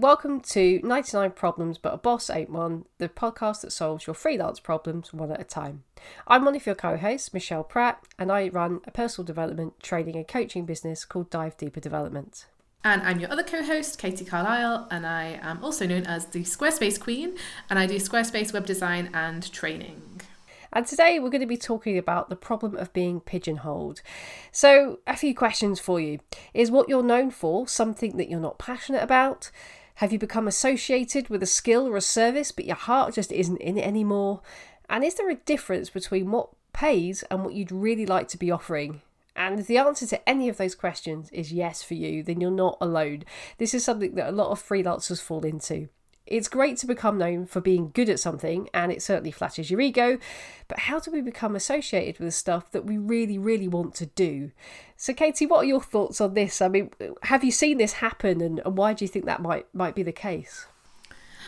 Welcome to 99 Problems But a Boss Ain't One, the podcast that solves your freelance problems one at a time. I'm one of your co-hosts, Michelle Pratt, and I run a personal development, training and coaching business called Dive Deeper Development. And I'm your other co-host, Katie Carlisle, and I am also known as the Squarespace Queen, and I do Squarespace web design and training. And today we're going to be talking about the problem of being pigeonholed. So a few questions for you. Is what you're known for something that you're not passionate about? Have you become associated with a skill or a service but your heart just isn't in it anymore? And is there a difference between what pays and what you'd really like to be offering? And if the answer to any of those questions is yes for you, then you're not alone. This is something that a lot of freelancers fall into. It's great to become known for being good at something, and it certainly flatters your ego, but how do we become associated with stuff that we really, really want to do? So Katie, what are your thoughts on this? I mean, have you seen this happen, and why do you think that might be the case?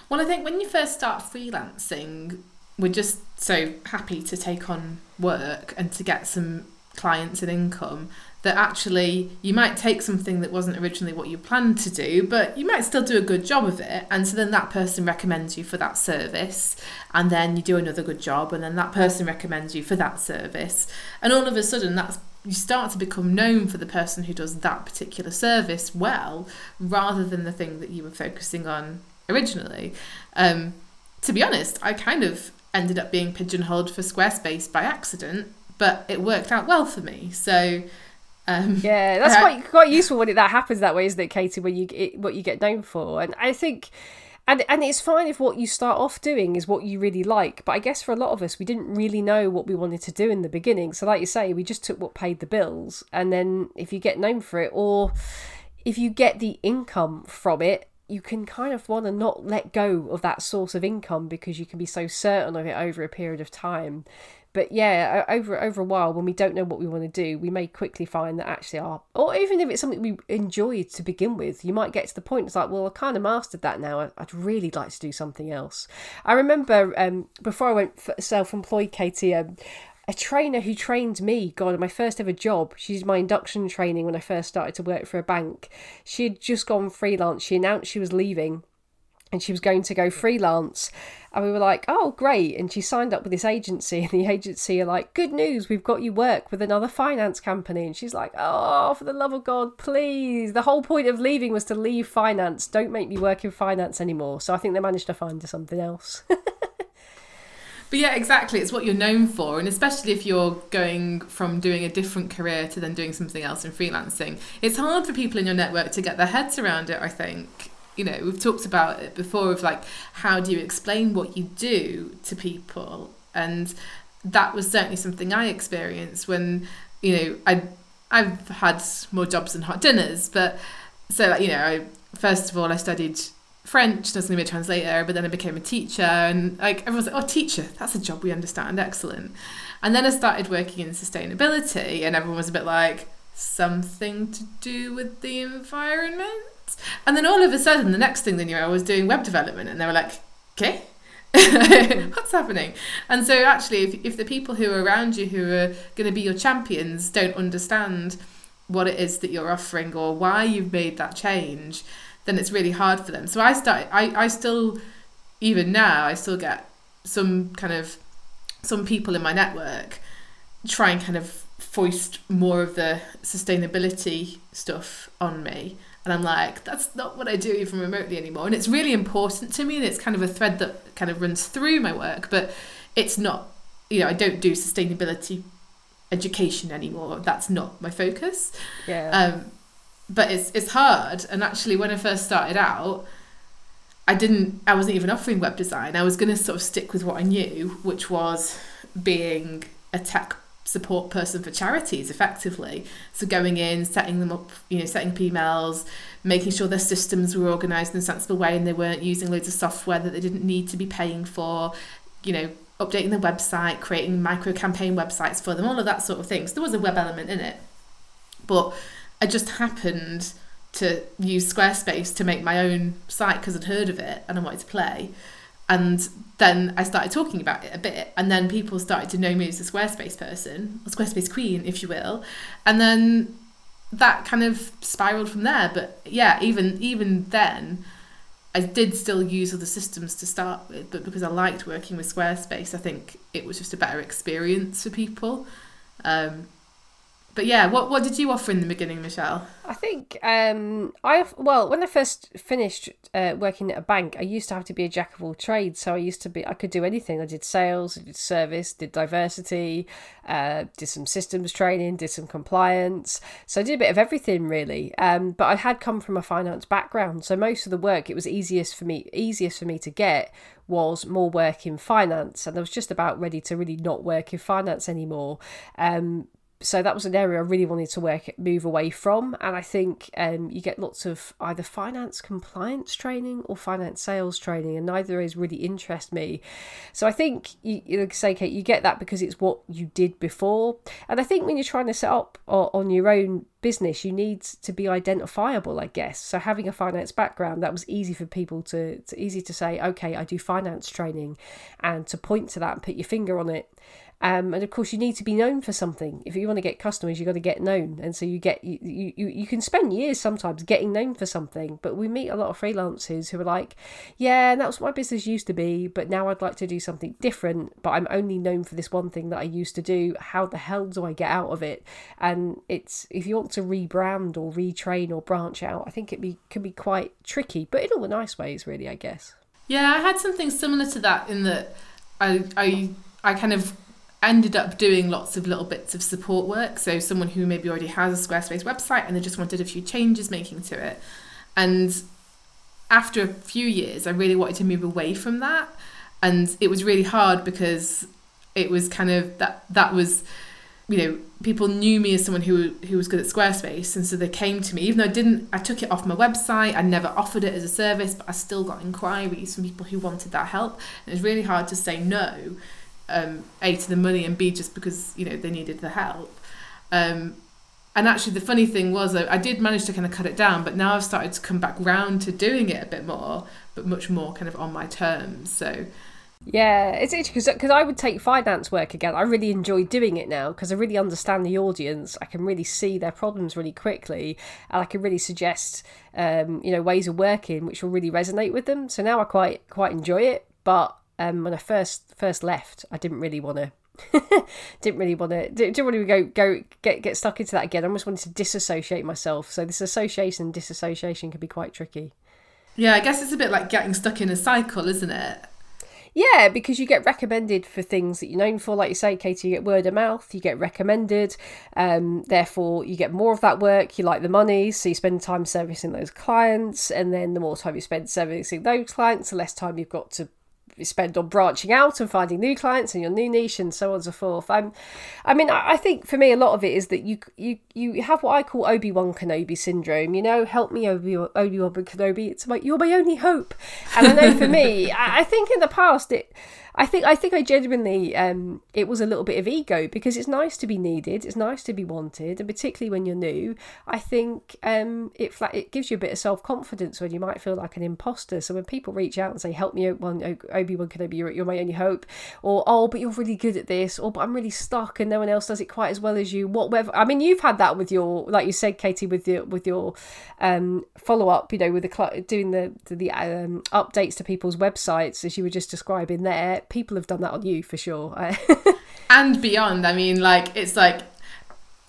Well, I think when you first start freelancing, we're just so happy to take on work and to get some clients and income that actually you might take something that wasn't originally what you planned to do, but you might still do a good job of it, and so then that person recommends you for that service, and then you do another good job, and then that person recommends you for that service, and all of a sudden that's, you start to become known for the person who does that particular service well, rather than the thing that you were focusing on originally. To be honest, I kind of ended up being pigeonholed for Squarespace by accident, but it worked out well for me. So yeah, that's quite useful when that happens that way, isn't it, Katie? When what you get known for, and I think, and it's fine if what you start off doing is what you really like. But I guess for a lot of us, we didn't really know what we wanted to do in the beginning. So, like you say, we just took what paid the bills, and then if you get known for it, or if you get the income from it, you can kind of want to not let go of that source of income because you can be so certain of it over a period of time. But yeah, over a while, when we don't know what we want to do, we may quickly find that actually or even if it's something we enjoyed to begin with, you might get to the point, it's like, well, I kind of mastered that now. I'd really like to do something else. I remember before I went self-employed, Katie, a trainer who trained me, God, in my first ever job, she did my induction training when I first started to work for a bank. She had just gone freelance. She announced she was leaving and she was going to go freelance. And we were like, oh, great. And she signed up with this agency, and the agency are like, good news, we've got you work with another finance company. And she's like, oh, for the love of God, please. The whole point of leaving was to leave finance. Don't make me work in finance anymore. So I think they managed to find something else. But yeah, exactly. It's what you're known for. And especially if you're going from doing a different career to then doing something else in freelancing, it's hard for people in your network to get their heads around it, I think. You know, we've talked about it before of like, how do you explain what you do to people? And that was certainly something I experienced when, you know, I've had more jobs than hot dinners. But so, like, you know, first of all, I studied French, I was going to be a translator, but then I became a teacher, and like everyone's like, oh, teacher, that's a job we understand, excellent. And then I started working in sustainability, and everyone was a bit like, something to do with the environment? And then all of a sudden, the next thing they knew, I was doing web development, and they were like, okay, what's happening? And so actually, if the people who are around you who are going to be your champions don't understand what it is that you're offering or why you've made that change, then it's really hard for them. So I still get some people in my network try and kind of foist more of the sustainability stuff on me. And I'm like, that's not what I do even remotely anymore. And it's really important to me, and it's kind of a thread that kind of runs through my work, but it's not, you know, I don't do sustainability education anymore. That's not my focus. Yeah. But it's hard. And actually, when I first started out, I wasn't even offering web design. I was going to sort of stick with what I knew, which was being a tech support person for charities, effectively. So going in, setting them up, you know, setting up emails, making sure their systems were organised in a sensible way and they weren't using loads of software that they didn't need to be paying for, you know, updating their website, creating micro campaign websites for them, all of that sort of thing. So there was a web element in it. But I just happened to use Squarespace to make my own site because I'd heard of it and I wanted to play. And then I started talking about it a bit, and then people started to know me as a Squarespace person, or Squarespace Queen, if you will. And then that kind of spiraled from there. But yeah, even then, I did still use other systems to start with, but because I liked working with Squarespace, I think it was just a better experience for people. But yeah, what did you offer in the beginning, Michelle? I think when I first finished working at a bank, I used to have to be a jack of all trades. So I could do anything. I did sales, I did service, did diversity, did some systems training, did some compliance. So I did a bit of everything really. But I had come from a finance background, so most of the work it was easiest for me to get was more work in finance, and I was just about ready to really not work in finance anymore. So that was an area I really wanted to move away from. And I think you get lots of either finance compliance training or finance sales training, and neither is really interest me. So I think, like I say, Kate, you get that because it's what you did before. And I think when you're trying to set up on your own business, you need to be identifiable, I guess. So having a finance background, that was easy for people to say, okay, I do finance training, and to point to that and put your finger on it. And of course, you need to be known for something. If you want to get customers, you've got to get known. And so you can spend years sometimes getting known for something. But we meet a lot of freelancers who are like, yeah, that's what my business used to be, but now I'd like to do something different, but I'm only known for this one thing that I used to do. How the hell do I get out of it? And it's, if you want to rebrand or retrain or branch out, I think it can be quite tricky, but in all the nice ways, really, I guess. Yeah, I had something similar to that in that I kind of ended up doing lots of little bits of support work. So someone who maybe already has a Squarespace website and they just wanted a few changes making to it. And after a few years, I really wanted to move away from that. And it was really hard because it was kind of that was, you know, people knew me as someone who was good at Squarespace. And so they came to me, even though I took it off my website. I never offered it as a service, but I still got inquiries from people who wanted that help. And it was really hard to say no. A, to the money, and B, just because, you know, they needed the help. And actually the funny thing was I did manage to kind of cut it down, but now I've started to come back round to doing it a bit more, but much more kind of on my terms. So yeah, it's interesting because I would take finance work again. I really enjoy doing it now because I really understand the audience. I can really see their problems really quickly, and I can really suggest ways of working which will really resonate with them. So now I quite enjoy it, but when I first left, I didn't really want to get stuck into that again. I almost wanted to disassociate myself. So this association and disassociation can be quite tricky. Yeah, I guess it's a bit like getting stuck in a cycle, isn't it? Yeah, because you get recommended for things that you're known for. Like you say, Katie, you get word of mouth, you get recommended. Therefore, you get more of that work. You like the money, so you spend time servicing those clients. And then the more time you spend servicing those clients, the less time you've got to spend on branching out and finding new clients and your new niche and so on and so forth. I think for me a lot of it is that you have what I call Obi-Wan Kenobi syndrome. You know, help me Obi-Wan Kenobi. It's like, you're my only hope. And I know for me, I think in the past I genuinely, it was a little bit of ego, because it's nice to be needed, it's nice to be wanted, and particularly when you're new, I think it gives you a bit of self-confidence when you might feel like an imposter. So when people reach out and say, help me Obi-Wan Kenobi, you're my only hope, or, oh, but you're really good at this, or, but I'm really stuck and no one else does it quite as well as you, whatever. I mean, you've had that with your, like you said, Katie, with your follow-up, you know, with the doing the updates to people's websites, as you were just describing there. People have done that on you for sure. And beyond. I mean, like, it's like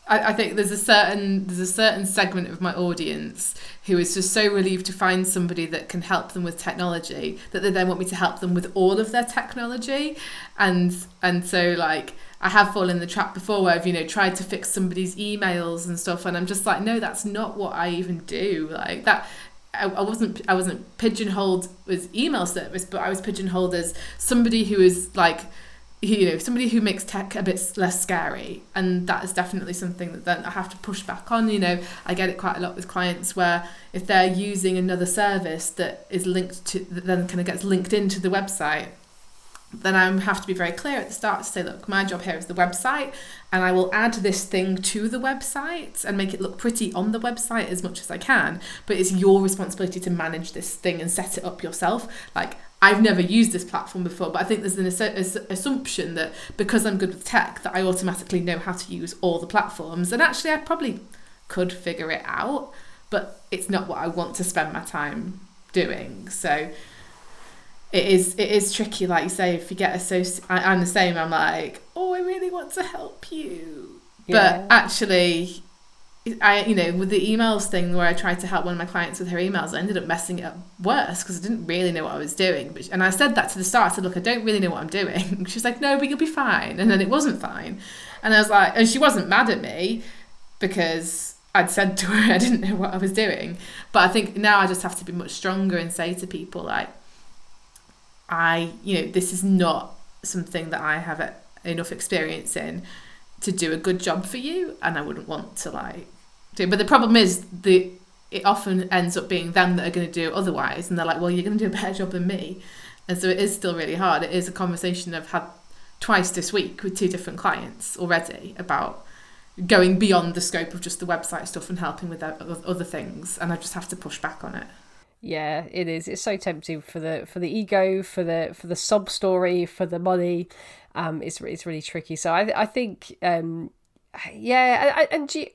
I think there's a certain segment of my audience who is just so relieved to find somebody that can help them with technology that they then want me to help them with all of their technology. And so, like, I have fallen in the trap before where I've, you know, tried to fix somebody's emails and stuff, and I'm just like, no, that's not what I even do. Like that, I wasn't pigeonholed as email service, but I was pigeonholed as somebody who is like, you know, somebody who makes tech a bit less scary. And that is definitely something that then I have to push back on. You know, I get it quite a lot with clients where if they're using another service that is linked to, that then kind of gets linked into the website, then I have to be very clear at the start to say, look, my job here is the website, and I will add this thing to the website and make it look pretty on the website as much as I can. But it's your responsibility to manage this thing and set it up yourself. Like, I've never used this platform before, but I think there's an assumption that because I'm good with tech, that I automatically know how to use all the platforms. And actually, I probably could figure it out, but it's not what I want to spend my time doing. So it is tricky, like you say, if you get associated. I'm the same. I'm like, oh, I really want to help you, yeah. But actually, with the emails thing where I tried to help one of my clients with her emails, I ended up messing it up worse because I didn't really know what I was doing. And I said that to the start. I said, look, I don't really know what I'm doing. She was like, no, but you'll be fine. And then it wasn't fine. And I was like, and she wasn't mad at me because I'd said to her I didn't know what I was doing. But I think now I just have to be much stronger and say to people, like, this is not something that I have enough experience in to do a good job for you, and I wouldn't want to do. But the problem is it often ends up being them that are going to do it otherwise, and they're like, well, you're going to do a better job than me. And so it is still really hard. It is a conversation I've had twice this week with two different clients already about going beyond the scope of just the website stuff and helping with other things, and I just have to push back on it. Yeah, it is. It's so tempting for the ego, for the sob story, for the money. It's really tricky. So I think I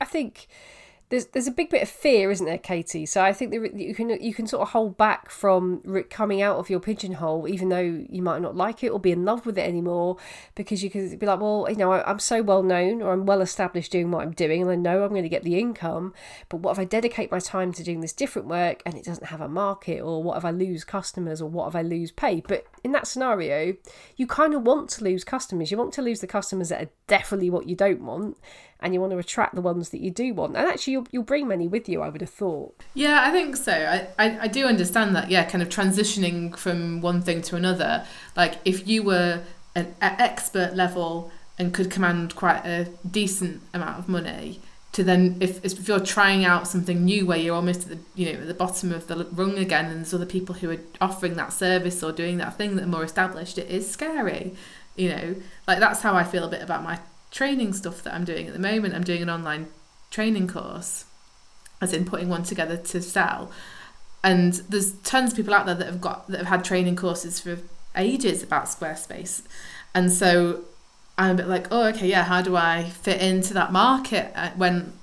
think there's a big bit of fear, isn't there, Katie? So I think that you can sort of hold back from coming out of your pigeonhole, even though you might not like it or be in love with it anymore, because you could be like, well, I'm so well known, or I'm well established doing what I'm doing, and I know I'm going to get the income. But what if I dedicate my time to doing this different work and it doesn't have a market, or what if I lose customers, or what if I lose pay? But in that scenario, you kind of want to lose customers. You want to lose the customers that are definitely what you don't want, and you want to attract the ones that you do want. And actually, you'll bring many with you, I would have thought. Yeah, I think so. I do understand that, yeah, kind of transitioning from one thing to another. Like, if you were an expert level and could command quite a decent amount of money, to then if you're trying out something new where you're almost at the at the bottom of the rung again, and there's other people who are offering that service or doing that thing that are more established, it is scary. That's how I feel a bit about my training stuff that I'm doing at the moment. I'm doing an online training course, as in putting one together to sell, and there's tons of people out there that have had training courses for ages about Squarespace, and so I'm a bit like, oh, okay, yeah, how do I fit into that market when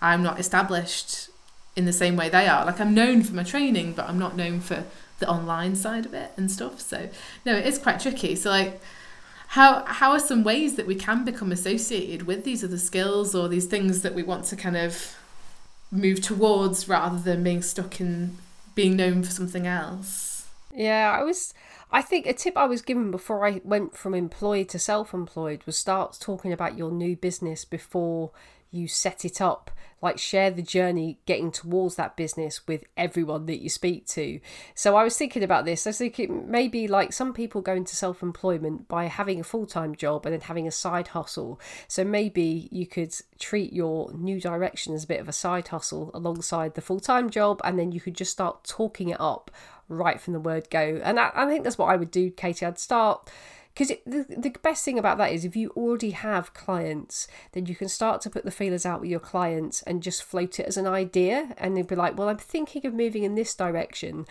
I'm not established in the same way they are? Like, I'm known for my training, but I'm not known for the online side of it and stuff. So no, it is quite tricky. So how are some ways that we can become associated with these other skills or these things that we want to kind of move towards, rather than being stuck in being known for something else? Yeah, I think a tip I was given before I went from employed to self-employed was start talking about your new business before you set it up. Like, share the journey getting towards that business with everyone that you speak to. So I was thinking about this. I was thinking maybe some people go into self-employment by having a full-time job and then having a side hustle. So maybe you could treat your new direction as a bit of a side hustle alongside the full-time job, and then you could just start talking it up right from the word go. And I think that's what I would do, Katie. I'd start... Because the best thing about that is if you already have clients, then you can start to put the feelers out with your clients and just float it as an idea. And they'd be like, well, I'm thinking of moving in this direction.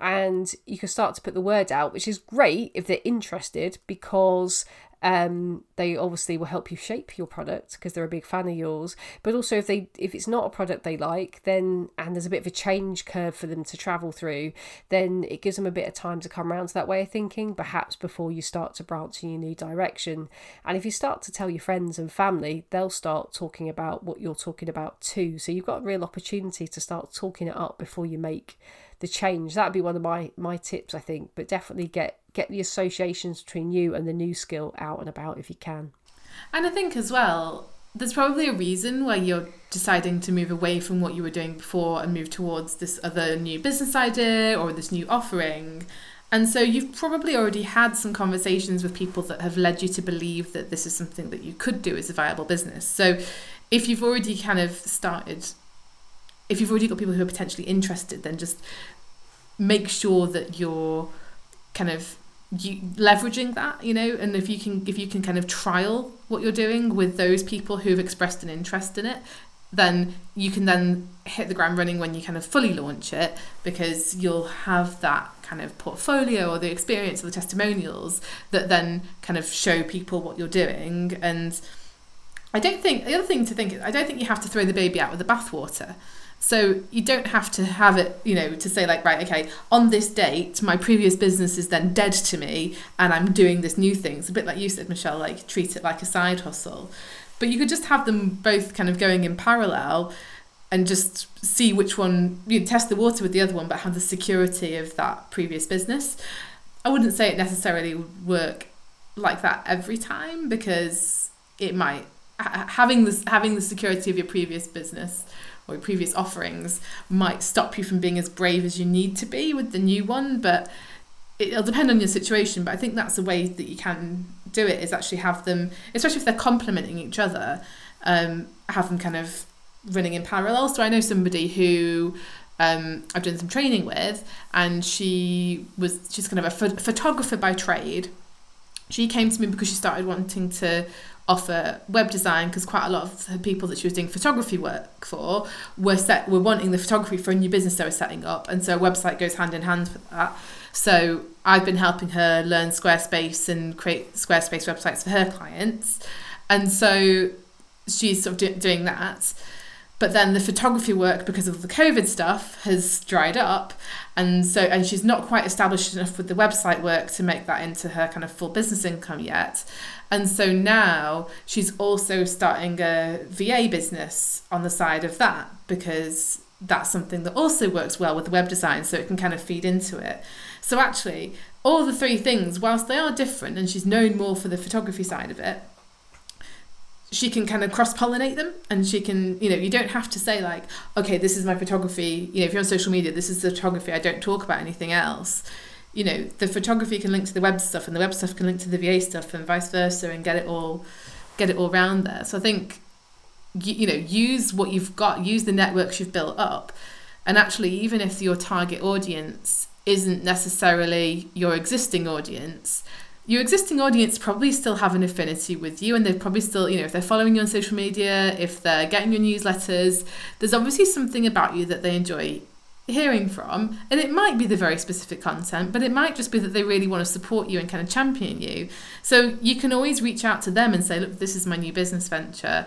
And you can start to put the word out, which is great if they're interested, because... they obviously will help you shape your product because they're a big fan of yours. But also if it's not a product they like, then, and there's a bit of a change curve for them to travel through, then it gives them a bit of time to come around to that way of thinking, perhaps before you start to branch in your new direction. And if you start to tell your friends and family, they'll start talking about what you're talking about too. So you've got a real opportunity to start talking it up before you make the change. That'd be one of my tips, I think. But definitely get the associations between you and the new skill out and about if you can. And I think as well, there's probably a reason why you're deciding to move away from what you were doing before and move towards this other new business idea or this new offering. And so you've probably already had some conversations with people that have led you to believe that this is something that you could do as a viable business. So if you've already if you've already got people who are potentially interested, then just make sure that you're kind of leveraging that, and if you can kind of trial what you're doing with those people who've expressed an interest in it, then you can then hit the ground running when you kind of fully launch it, because you'll have that kind of portfolio or the experience or the testimonials that then kind of show people what you're doing. And I don't think you have to throw the baby out with the bathwater. So you don't have to have it, you know, to say like, right, okay, on this date, my previous business is then dead to me and I'm doing this new thing. It's a bit like you said, Michelle, like treat it like a side hustle. But you could just have them both kind of going in parallel and just see which one, you know, test the water with the other one, but have the security of that previous business. I wouldn't say it necessarily would work like that every time, because it might, having the security of your previous business or your previous offerings might stop you from being as brave as you need to be with the new one, but it'll depend on your situation. But I think that's a way that you can do it, is actually have them, especially if they're complementing each other, have them kind of running in parallel. So I know somebody who I've done some training with, and she's kind of a photographer by trade. She came to me because she started wanting to offer web design, because quite a lot of the people that she was doing photography work for were wanting the photography for a new business they were setting up, and so a website goes hand in hand for that. So I've been helping her learn Squarespace and create Squarespace websites for her clients, and so she's sort of doing that. But then the photography work, because of the COVID stuff, has dried up, and she's not quite established enough with the website work to make that into her kind of full business income yet. And so now she's also starting a VA business on the side of that, because that's something that also works well with the web design, so it can kind of feed into it. So actually, all the three things, whilst they are different, and she's known more for the photography side of it, she can kind of cross-pollinate them, and she can, you know, you don't have to say like, okay, this is my photography, you know, if you're on social media, this is the photography, I don't talk about anything else. You know, the photography can link to the web stuff, and the web stuff can link to the VA stuff, and vice versa, and get it all round there. So I think, you know, use what you've got, use the networks you've built up. And actually, even if your target audience isn't necessarily your existing audience, your existing audience probably still have an affinity with you, and they've probably still, you know, if they're following you on social media, if they're getting your newsletters, there's obviously something about you that they enjoy hearing from. And it might be the very specific content, but it might just be that they really want to support you and kind of champion you. So you can always reach out to them and say, look, this is my new business venture.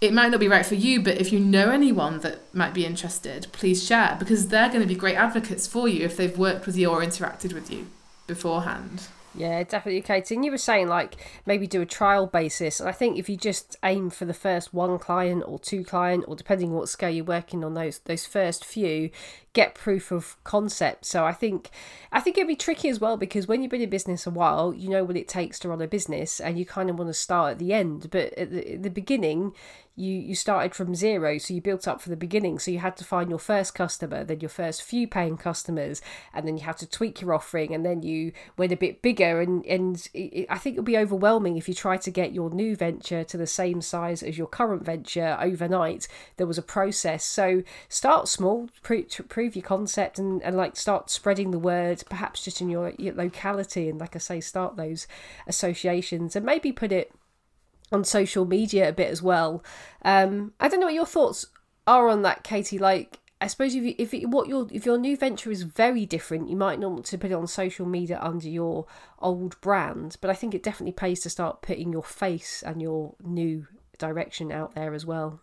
It might not be right for you, but if you know anyone that might be interested, please share, because they're going to be great advocates for you if they've worked with you or interacted with you beforehand. Yeah, definitely, Katie. And you were saying, like, maybe do a trial basis. And I think if you just aim for the first one client or two client, or depending on what scale you're working on, those first few, get proof of concept. So I think it'd be tricky as well, because when you've been in business a while, you know what it takes to run a business, and you kind of want to start at the end. But at the beginning, you started from zero, so you built up for the beginning. So you had to find your first customer, then your first few paying customers, and then you had to tweak your offering, and then you went a bit bigger. And I think it'll be overwhelming if you try to get your new venture to the same size as your current venture overnight. There was a process. So start small, prove your concept, and like start spreading the word, perhaps just in your locality, and like I say, start those associations, and maybe put it on social media a bit as well. I don't know what your thoughts are on that, Katie. Like, I suppose if your new venture is very different, you might not want to put it on social media under your old brand, but I think it definitely pays to start putting your face and your new direction out there as well.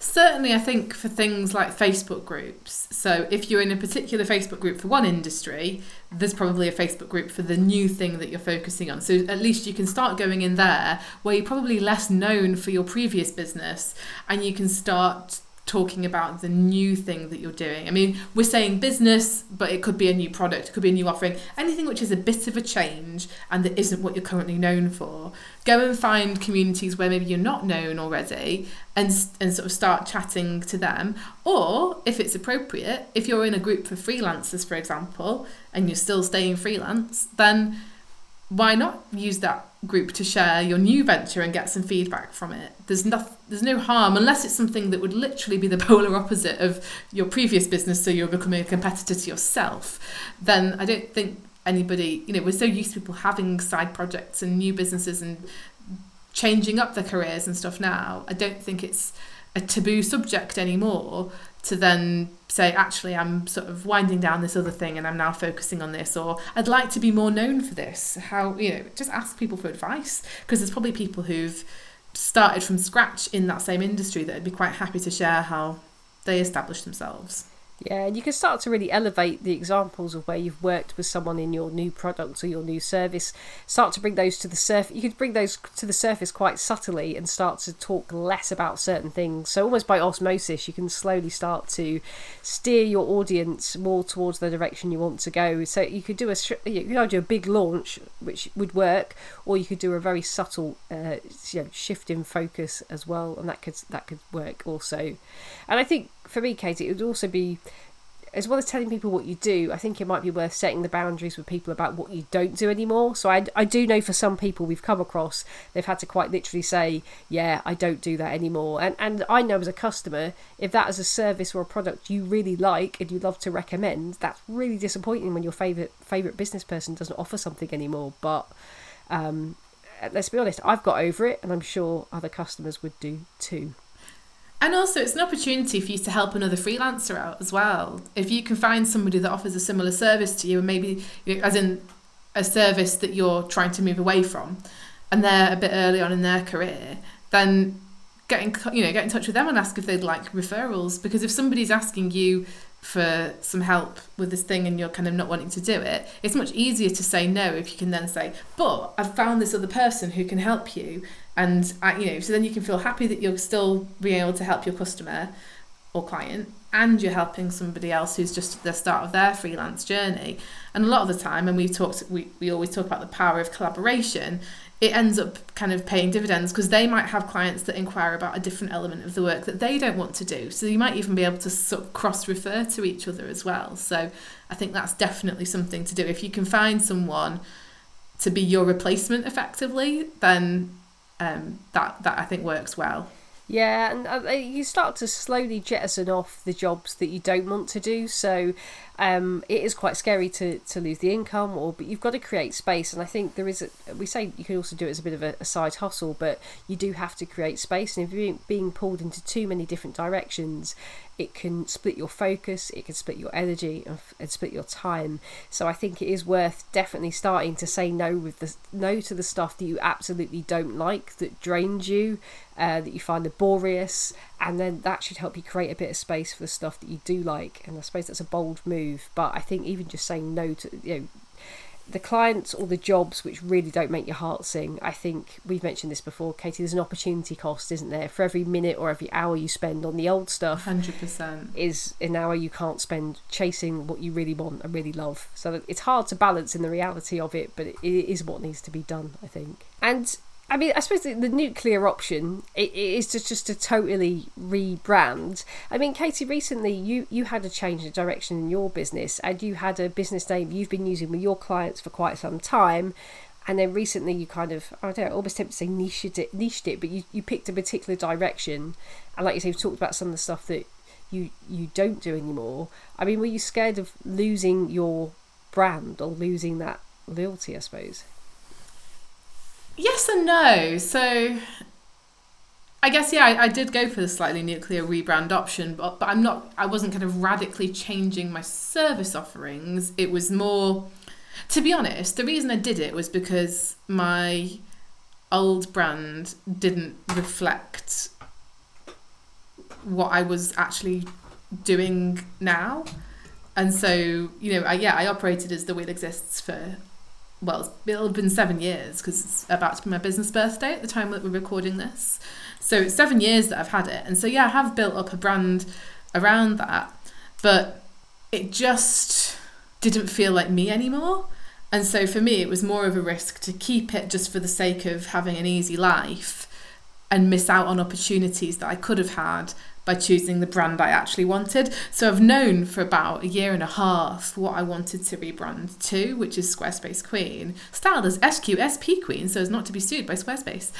Certainly, I think for things like Facebook groups. So if you're in a particular Facebook group for one industry, there's probably a Facebook group for the new thing that you're focusing on. So at least you can start going in there where you're probably less known for your previous business, and you can start talking about the new thing that you're doing. I mean, we're saying business, but it could be a new product, it could be a new offering, anything which is a bit of a change and that isn't what you're currently known for. Go and find communities where maybe you're not known already, and sort of start chatting to them. Or if it's appropriate, if you're in a group for freelancers, for example, and you're still staying freelance, then why not use that group to share your new venture and get some feedback from it? There's no harm, unless it's something that would literally be the polar opposite of your previous business, so you're becoming a competitor to yourself. Then I don't think anybody, you know, we're so used to people having side projects and new businesses and changing up their careers and stuff now. I don't think it's a taboo subject anymore to then say, actually, I'm sort of winding down this other thing and I'm now focusing on this, or I'd like to be more known for this. How, you know, just ask people for advice, because there's probably people who've started from scratch in that same industry that would be quite happy to share how they establish themselves. Yeah, and you can start to really elevate the examples of where you've worked with someone in your new product or your new service. Start to bring those to the surface. You could bring those to the surface quite subtly and start to talk less about certain things. So almost by osmosis, you can slowly start to steer your audience more towards the direction you want to go. So you could do a big launch, which would work, or you could do a very subtle shift in focus as well, and that could work also. And I think for me, Katie, it would also be, as well as telling people what you do, I think it might be worth setting the boundaries with people about what you don't do anymore. So I do know for some people we've come across, they've had to quite literally say, yeah, I don't do that anymore. And I know as a customer, if that is a service or a product you really like and you love to recommend, that's really disappointing when your favourite business person doesn't offer something anymore. But let's be honest, I've got over it, and I'm sure other customers would do too. And also, it's an opportunity for you to help another freelancer out as well. If you can find somebody that offers a similar service to you, and maybe as in a service that you're trying to move away from, and they're a bit early on in their career, then get in touch with them and ask if they'd like referrals. Because if somebody's asking you for some help with this thing and you're kind of not wanting to do it, it's much easier to say no if you can then say, but I've found this other person who can help you. And, so then you can feel happy that you're still being able to help your customer or client, and you're helping somebody else who's just at the start of their freelance journey. And a lot of the time, and we always talk about the power of collaboration, it ends up kind of paying dividends, because they might have clients that inquire about a different element of the work that they don't want to do. So you might even be able to sort of cross-refer to each other as well. So I think that's definitely something to do. If you can find someone to be your replacement effectively, then... that I think works well. Yeah, and you start to slowly jettison off the jobs that you don't want to do. So it is quite scary to lose the income, but you've got to create space. And I think we say you can also do it as a bit of a side hustle, but you do have to create space. And if you're being pulled into too many different directions, it can split your focus, it can split your energy, and split your time. So I think it is worth definitely starting to say no to the stuff that you absolutely don't like, that drains you, that you find laborious, and then that should help you create a bit of space for the stuff that you do like. And I suppose that's a bold move, but I think even just saying no to the clients or the jobs which really don't make your heart sing, I think we've mentioned this before, Katie, there's an opportunity cost, isn't there? For every minute or every hour you spend on the old stuff, 100% is an hour you can't spend chasing what you really want and really love. So it's hard to balance in the reality of it, but it is what needs to be done, I think. And I mean, I suppose the nuclear option is just to totally rebrand. I mean, Katie, recently you had a change of direction in your business, and you had a business name you've been using with your clients for quite some time. And then recently you kind of, I don't know, almost tempted to say niched it, but you picked a particular direction. And like you say, we've talked about some of the stuff that you don't do anymore. I mean, were you scared of losing your brand or losing that loyalty, I suppose? Yes and no. So I guess, yeah, I did go for the slightly nuclear rebrand option, but I wasn't kind of radically changing my service offerings. It was more, to be honest, the reason I did it was because my old brand didn't reflect what I was actually doing now. And so, I operated as the Wheel Exists for, well, it'll have been 7 years, because it's about to be my business birthday at the time that we're recording this. So it's 7 years that I've had it. And so, yeah, I have built up a brand around that, but it just didn't feel like me anymore. And so for me, it was more of a risk to keep it just for the sake of having an easy life and miss out on opportunities that I could have had by choosing the brand I actually wanted. So I've known for about a year and a half what I wanted to rebrand to, which is Squarespace Queen, styled as SQSP Queen, so as not to be sued by Squarespace,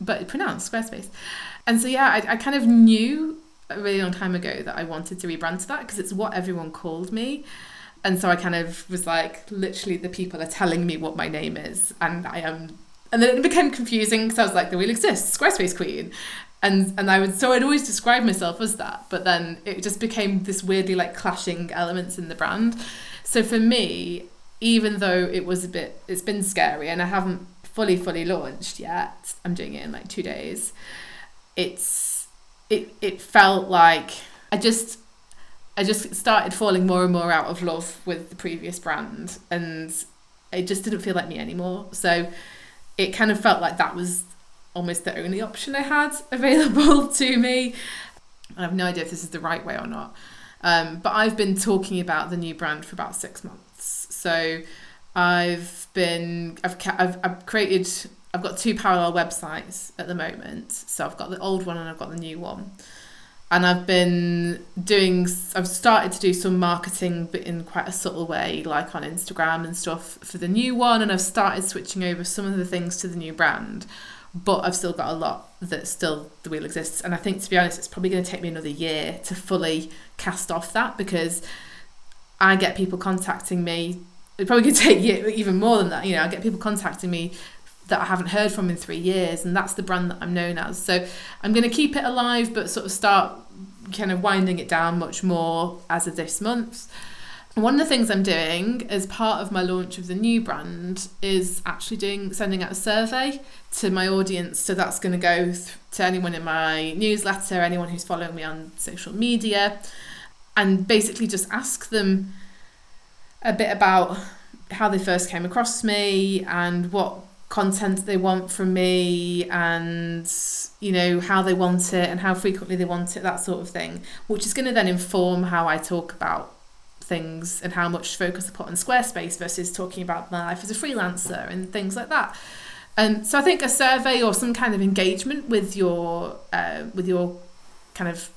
but pronounced Squarespace. And so, yeah, I kind of knew a really long time ago that I wanted to rebrand to that, because it's what everyone called me. And so I kind of was like, literally the people are telling me what my name is, and I am. And then it became confusing, because I was like, the Wheel Exists, Squarespace Queen. And I'd always describe myself as that, but then it just became this weirdly like clashing elements in the brand. So for me, even though it's been scary and I haven't fully launched yet, I'm doing it in like 2 days, it felt like I just started falling more and more out of love with the previous brand, and it just didn't feel like me anymore. So it kind of felt like that was almost the only option I had available to me. I have no idea if this is the right way or not. But I've been talking about the new brand for about 6 months. So I've got two parallel websites at the moment. So I've got the old one and I've got the new one. And I've started to do some marketing, but in quite a subtle way, like on Instagram and stuff for the new one. And I've started switching over some of the things to the new brand, but I've still got a lot that still the Wheel Exists. And I think, to be honest, it's probably going to take me another year to fully cast off that, because I get people contacting me. It probably could take even more than that. You know, I get people contacting me that I haven't heard from in 3 years, and that's the brand that I'm known as. So I'm going to keep it alive, but sort of start kind of winding it down much more as of this month. One of the things I'm doing as part of my launch of the new brand is actually sending out a survey to my audience. So that's going to go to anyone in my newsletter, anyone who's following me on social media, and basically just ask them a bit about how they first came across me and what content they want from me, and you know, how they want it and how frequently they want it, that sort of thing, which is going to then inform how I talk about things and how much focus I put on Squarespace versus talking about my life as a freelancer and things like that. And so I think a survey or some kind of engagement with your kind of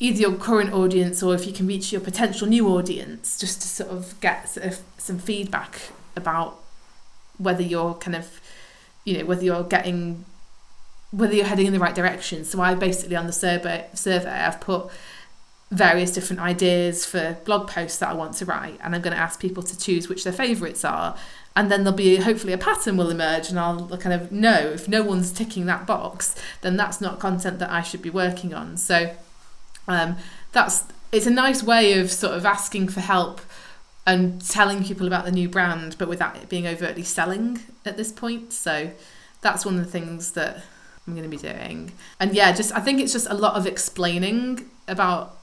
either your current audience, or if you can reach your potential new audience, just to sort of get some feedback about whether you're heading in the right direction. So I basically, on the survey, I've put various different ideas for blog posts that I want to write, and I'm going to ask people to choose which their favourites are, and then there'll be, hopefully, a pattern will emerge, and I'll kind of know if no one's ticking that box, then that's not content that I should be working on. So it's a nice way of sort of asking for help and telling people about the new brand, but without it being overtly selling at this point. So that's one of the things that I'm going to be doing. And yeah, I think it's just a lot of explaining about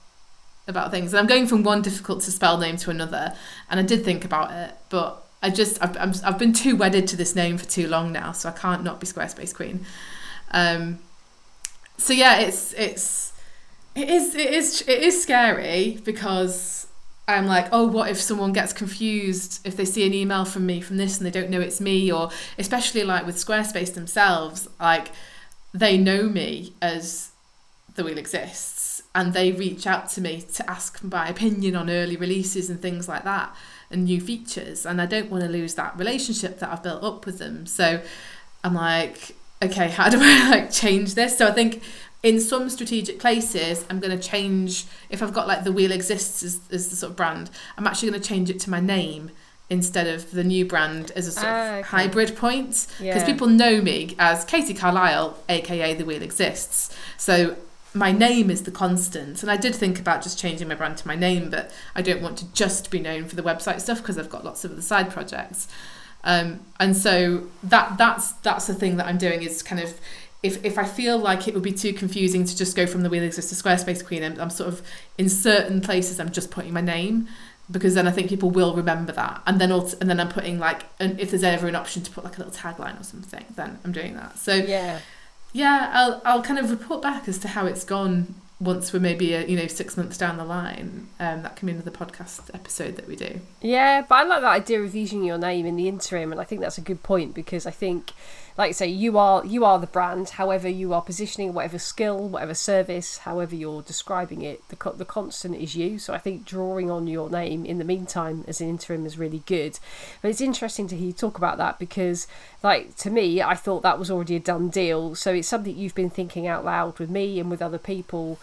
things. And I'm going from one difficult to spell name to another. And I did think about it, but I've been too wedded to this name for too long now, so I can't not be Squarespace Queen. So yeah, it is scary, because I'm like, oh, what if someone gets confused if they see an email from me from this and they don't know it's me? Or especially like with Squarespace themselves, like they know me as the Wheel Exists, and they reach out to me to ask my opinion on early releases and things like that and new features, and I don't want to lose that relationship that I've built up with them. So I'm like, okay, how do I change this? So I think in some strategic places, I'm going to change, if I've got like the Wheel Exists as the sort of brand, I'm actually going to change it to my name instead of the new brand as a sort of hybrid point. Because people know me as Katie Carlisle, aka the Wheel Exists. So my name is the constant. And I did think about just changing my brand to my name, but I don't want to just be known for the website stuff, because I've got lots of other side projects. And so that's the thing that I'm doing, is kind of, If I feel like it would be too confusing to just go from the Wheel Exists to Squarespace Queen, I'm sort of, in certain places, I'm just putting my name, because then I think people will remember that. And then I'm putting if there's ever an option to put a little tagline or something, then I'm doing that. So yeah, I'll kind of report back as to how it's gone once we're maybe 6 months down the line. That can be another podcast episode that we do. Yeah, but I like that idea of using your name in the interim, and I think that's a good point, because I think, like you say, you are the brand. However you are positioning, whatever skill, whatever service, however you're describing it, the constant is you. So I think drawing on your name in the meantime as an interim is really good. But it's interesting to hear you talk about that, because, to me, I thought that was already a done deal. So it's something you've been thinking out loud with me and with other people.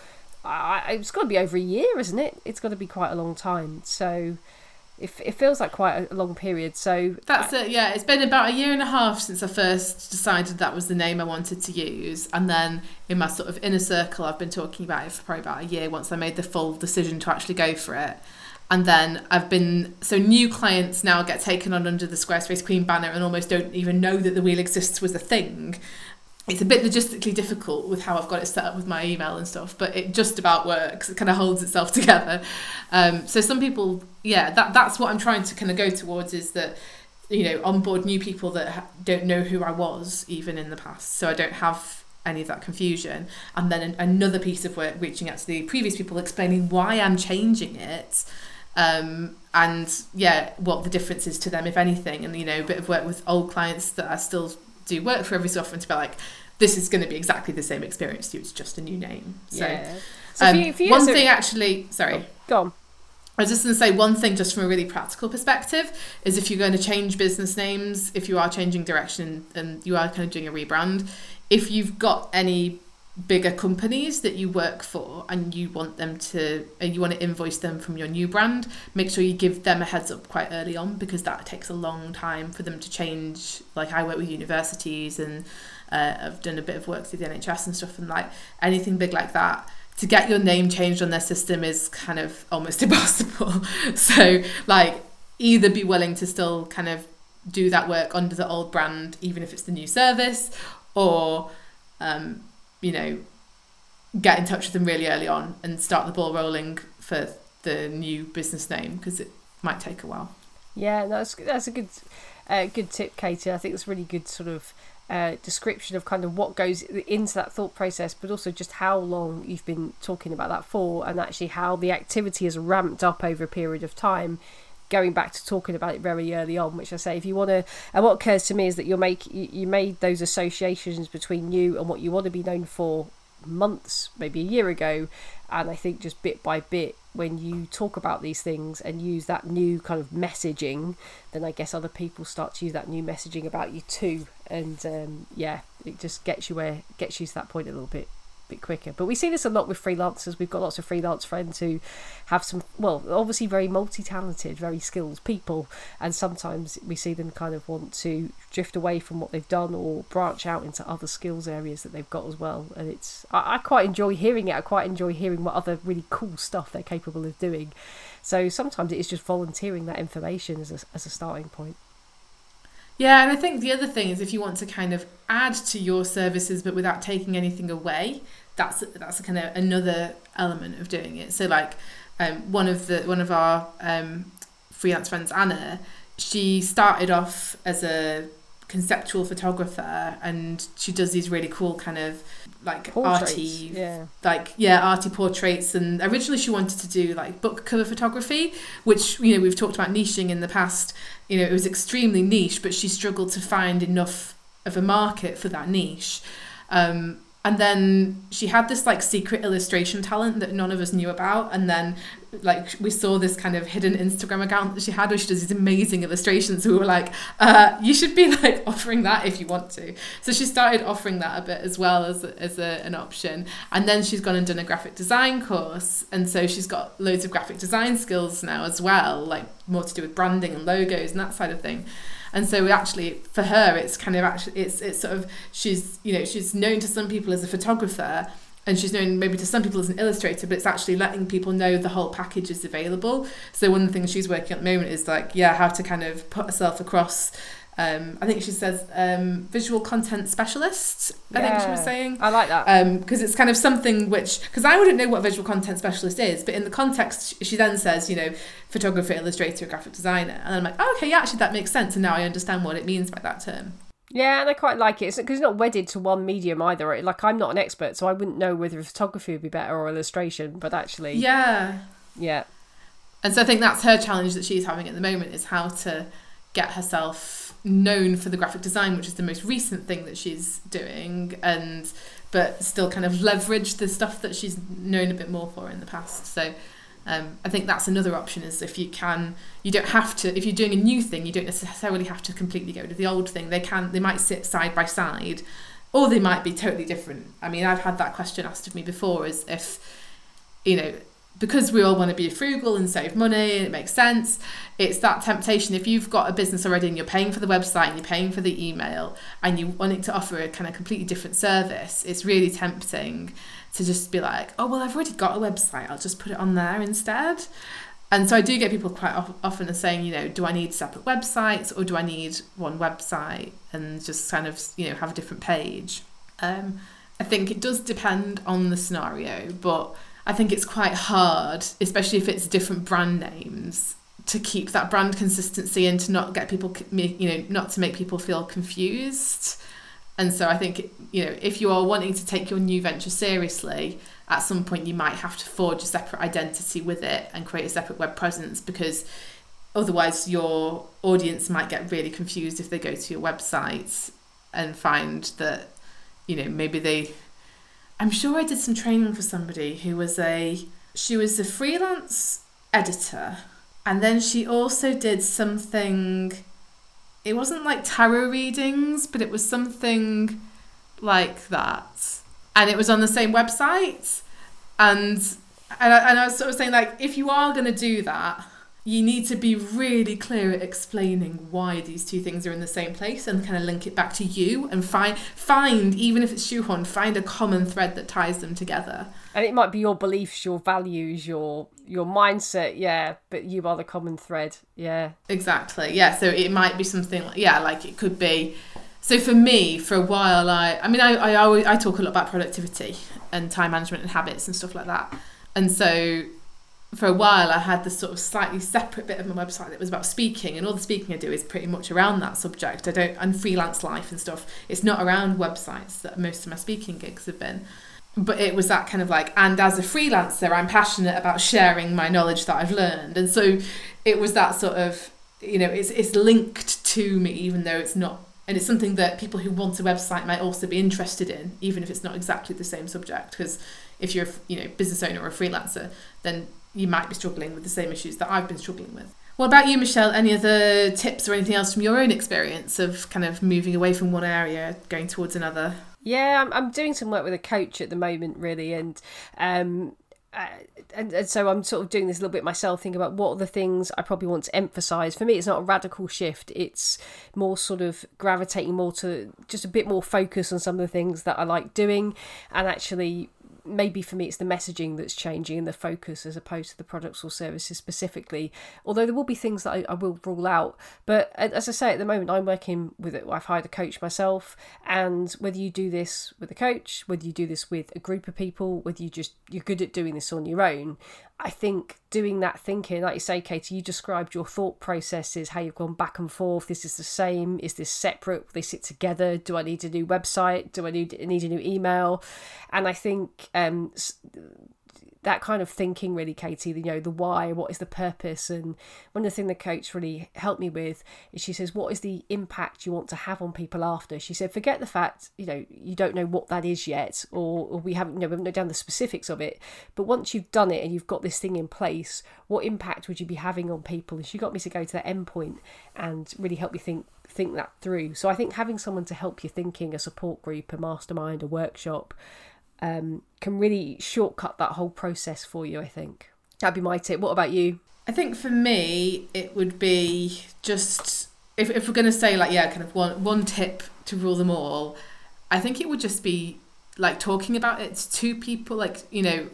It's got to be over a year, isn't it? It's got to be quite a long time. So It feels like quite a long period. So that's it. Yeah, it's been about a year and a half since I first decided that was the name I wanted to use, and then in my sort of inner circle, I've been talking about it for probably about a year. Once I made the full decision to actually go for it, and then new clients now get taken on under the Squarespace Queen banner and almost don't even know that the Wheel Exists was a thing. It's a bit logistically difficult with how I've got it set up with my email and stuff, but it just about works. It kind of holds itself together. So some people, yeah, that's what I'm trying to kind of go towards, is that, you know, onboard new people that don't know who I was even in the past. So I don't have any of that confusion. And then another piece of work, reaching out to the previous people, explaining why I'm changing it. And yeah, what the difference is to them, if anything. And, you know, a bit of work with old clients that I still do work for every so often to be like, this is going to be exactly the same experience to you, it's just a new name. So, yeah. So for you, one thing actually, sorry. Go on. I was just going to say one thing just from a really practical perspective is if you're going to change business names, if you are changing direction and you are kind of doing a rebrand, if you've got any bigger companies that you work for and you want them to, and you want to invoice them from your new brand, make sure you give them a heads up quite early on, because that takes a long time for them to change. Like I work with universities and I've done a bit of work through the NHS and stuff, and like anything big like that, to get your name changed on their system is kind of almost impossible. So like either be willing to still kind of do that work under the old brand, even if it's the new service, or you know, get in touch with them really early on and start the ball rolling for the new business name, because it might take a while. Yeah, that's a good tip, Katie. I think it's really good sort of description of kind of what goes into that thought process, but also just how long you've been talking about that for, and actually how the activity has ramped up over a period of time, going back to talking about it very early on, which I say, if you want to, and what occurs to me is that you made those associations between you and what you want to be known for months, maybe a year ago. And I think just bit by bit, when you talk about these things and use that new kind of messaging, then I guess other people start to use that new messaging about you too. And yeah, it just gets you to that point a little bit quicker. But we see this a lot with freelancers. We've got lots of freelance friends who have some, well, obviously very multi-talented, very skilled people, and sometimes we see them kind of want to drift away from what they've done or branch out into other skills areas that they've got as well. And it's, I quite enjoy hearing it. I quite enjoy hearing what other really cool stuff they're capable of doing. So sometimes it is just volunteering that information as a starting point. Yeah, and I think the other thing is, if you want to kind of add to your services but without taking anything away, that's a kind of another element of doing it. So like one of our freelance friends, Anna, she started off as a conceptual photographer, and she does these really cool kind of like portraits, arty portraits. And originally she wanted to do like book cover photography, which, you know, we've talked about niching in the past. You know, it was extremely niche, but she struggled to find enough of a market for that niche. And then she had this like secret illustration talent that none of us knew about. And then like we saw this kind of hidden Instagram account that she had where she does these amazing illustrations. So we were like, you should be like offering that if you want to. So she started offering that a bit as well as an option. And then she's gone and done a graphic design course. And so she's got loads of graphic design skills now as well, like more to do with branding and logos and that side of thing. And so we actually, for her, it's kind of actually, it's sort of, she's, you know, she's known to some people as a photographer, and she's known maybe to some people as an illustrator, but it's actually letting people know the whole package is available. So one of the things she's working on at the moment is like, yeah, how to kind of put herself across. I think she says visual content specialist, I think she was saying. I like that. Because it's kind of something which, because I wouldn't know what visual content specialist is, but in the context, she then says, you know, photographer, illustrator, graphic designer. And I'm like, oh, okay, yeah, actually that makes sense. And now I understand what it means by that term. Yeah, and I quite like it, because it's not wedded to one medium either. Like, I'm not an expert, so I wouldn't know whether photography would be better or illustration, but actually... Yeah. Yeah. And so I think that's her challenge that she's having at the moment, is how to get herself known for the graphic design, which is the most recent thing that she's doing, and but still kind of leverage the stuff that she's known a bit more for in the past. So I think that's another option, is if you can, you don't have to, if you're doing a new thing, you don't necessarily have to completely go to the old thing. They might sit side by side, or they might be totally different. I mean, I've had that question asked of me before, is if, you know, because we all want to be frugal and save money, and it makes sense, it's that temptation. If you've got a business already and you're paying for the website and you're paying for the email and you're wanting to offer a kind of completely different service, it's really tempting to just be like, oh, well, I've already got a website, I'll just put it on there instead. And so I do get people quite often are saying, you know, do I need separate websites, or do I need one website and just kind of, you know, have a different page? I think it does depend on the scenario, but I think it's quite hard, especially if it's different brand names, to keep that brand consistency and to not get people, you know, not to make people feel confused. And so I think, you know, if you are wanting to take your new venture seriously, at some point you might have to forge a separate identity with it and create a separate web presence, because otherwise your audience might get really confused if they go to your website and find that, you know, maybe they... I'm sure I did some training for somebody who was she was a freelance editor, and then she also did something, it wasn't like tarot readings, but it was something like that. And it was on the same website. And I was sort of saying, like, if you are going to do that, you need to be really clear at explaining why these two things are in the same place and kind of link it back to you, and find, even if it's shoehorned, find a common thread that ties them together. And it might be your beliefs, your values, your mindset, yeah, but you are the common thread, yeah. Exactly, yeah, so it might be something, like it could be... So for me, for a while, I talk a lot about productivity and time management and habits and stuff like that. And so... for a while I had this sort of slightly separate bit of my website that was about speaking, and all the speaking I do is pretty much around that subject. And freelance life and stuff, it's not around websites that most of my speaking gigs have been. But it was that kind of like, and as a freelancer, I'm passionate about sharing my knowledge that I've learned. And so it was that sort of, you know, it's linked to me, even though it's not, and it's something that people who want a website might also be interested in, even if it's not exactly the same subject. Because if you're a, you know, business owner or a freelancer, then you might be struggling with the same issues that I've been struggling with. What about you, Michelle? Any other tips or anything else from your own experience of kind of moving away from one area, going towards another? Yeah, I'm doing some work with a coach at the moment, really. And so I'm sort of doing this a little bit myself, thinking about what are the things I probably want to emphasise. For me, it's not a radical shift. It's more sort of gravitating more to just a bit more focus on some of the things that I like doing, and actually... maybe for me it's the messaging that's changing and the focus, as opposed to the products or services specifically, although there will be things that I will rule out. But as I say, at the moment I'm working with it, I've hired a coach myself, and whether you do this with a coach, whether you do this with a group of people, whether you're good at doing this on your own, I think doing that thinking, like you say, Katie, you described your thought processes, how you've gone back and forth. This is the same. Is this separate? Will they sit together? Do I need a new website? Do I need a new email? And I think that kind of thinking, really, Katie, you know, the why, what is the purpose? And one of the things the coach really helped me with is she says, what is the impact you want to have on people after? She said, forget the fact, you know, you don't know what that is yet, or we haven't known down the specifics of it. But once you've done it and you've got this thing in place, what impact would you be having on people? And she got me to go to that end point and really help me think that through. So I think having someone to help you thinking, a support group, a mastermind, a workshop, can really shortcut that whole process for you, I think. That'd be my tip. What about you? I think for me, it would be just, if we're going to say like, yeah, kind of one tip to rule them all, I think it would just be like talking about it to two people, like, you know,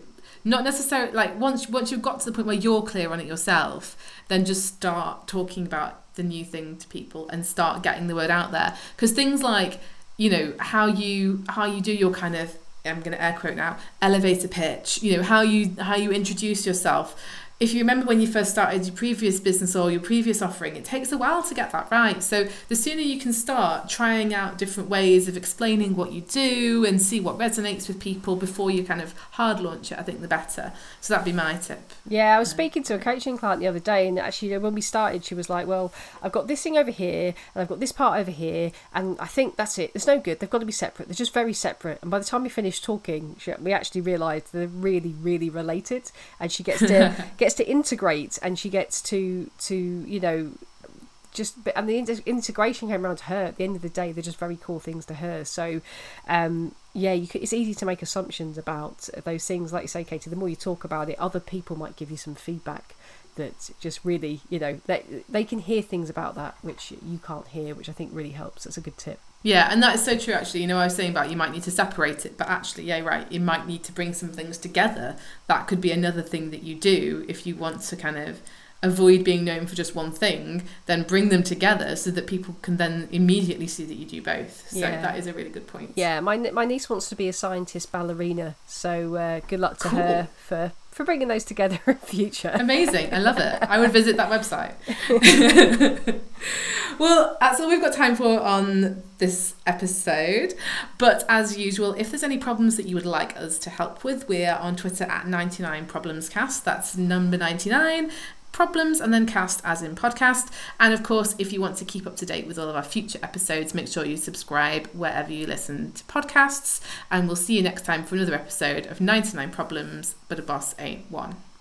not necessarily like once you've got to the point where you're clear on it yourself, then just start talking about the new thing to people and start getting the word out there. Because things like, you know, how you do your kind of, I'm going to air quote now, elevator pitch, you know, how you introduce yourself. If you remember when you first started your previous business or your previous offering, it takes a while to get that right. So the sooner you can start trying out different ways of explaining what you do and see what resonates with people before you kind of hard launch it, I think the better. So that'd be my tip. Yeah, I was speaking to a coaching client the other day, and actually, you know, when we started, she was like, well, I've got this thing over here and I've got this part over here, and I think that's it. It's no good. They've got to be separate. They're just very separate. And by the time we finished talking, we actually realised they're really, really related, and she gets to integrate, and she gets to you know, just, and the integration came around to her. At the end of the day, they're just very cool things to her. So it's easy to make assumptions about those things. Like you say, Katie, the more you talk about it, other people might give you some feedback that just really, you know, they can hear things about that which you can't hear, which I think really helps. That's a good tip. Yeah, and that is so true, actually. You know, I was saying about you might need to separate it, but actually, yeah, right, you might need to bring some things together. That could be another thing that you do if you want to kind of avoid being known for just one thing, then bring them together so that people can then immediately see that you do both. So yeah, that is a really good point. Yeah, my niece wants to be a scientist ballerina, so good luck to her for bringing those together in future. Amazing, I love it. I would visit that website. Well, that's all we've got time for on this episode, but as usual, if there's any problems that you would like us to help with, we're on Twitter at 99problemscast, that's number 99 problems and then cast as in podcast. And of course, if you want to keep up to date with all of our future episodes, make sure you subscribe wherever you listen to podcasts, and we'll see you next time for another episode of 99 Problems But a Boss Ain't One.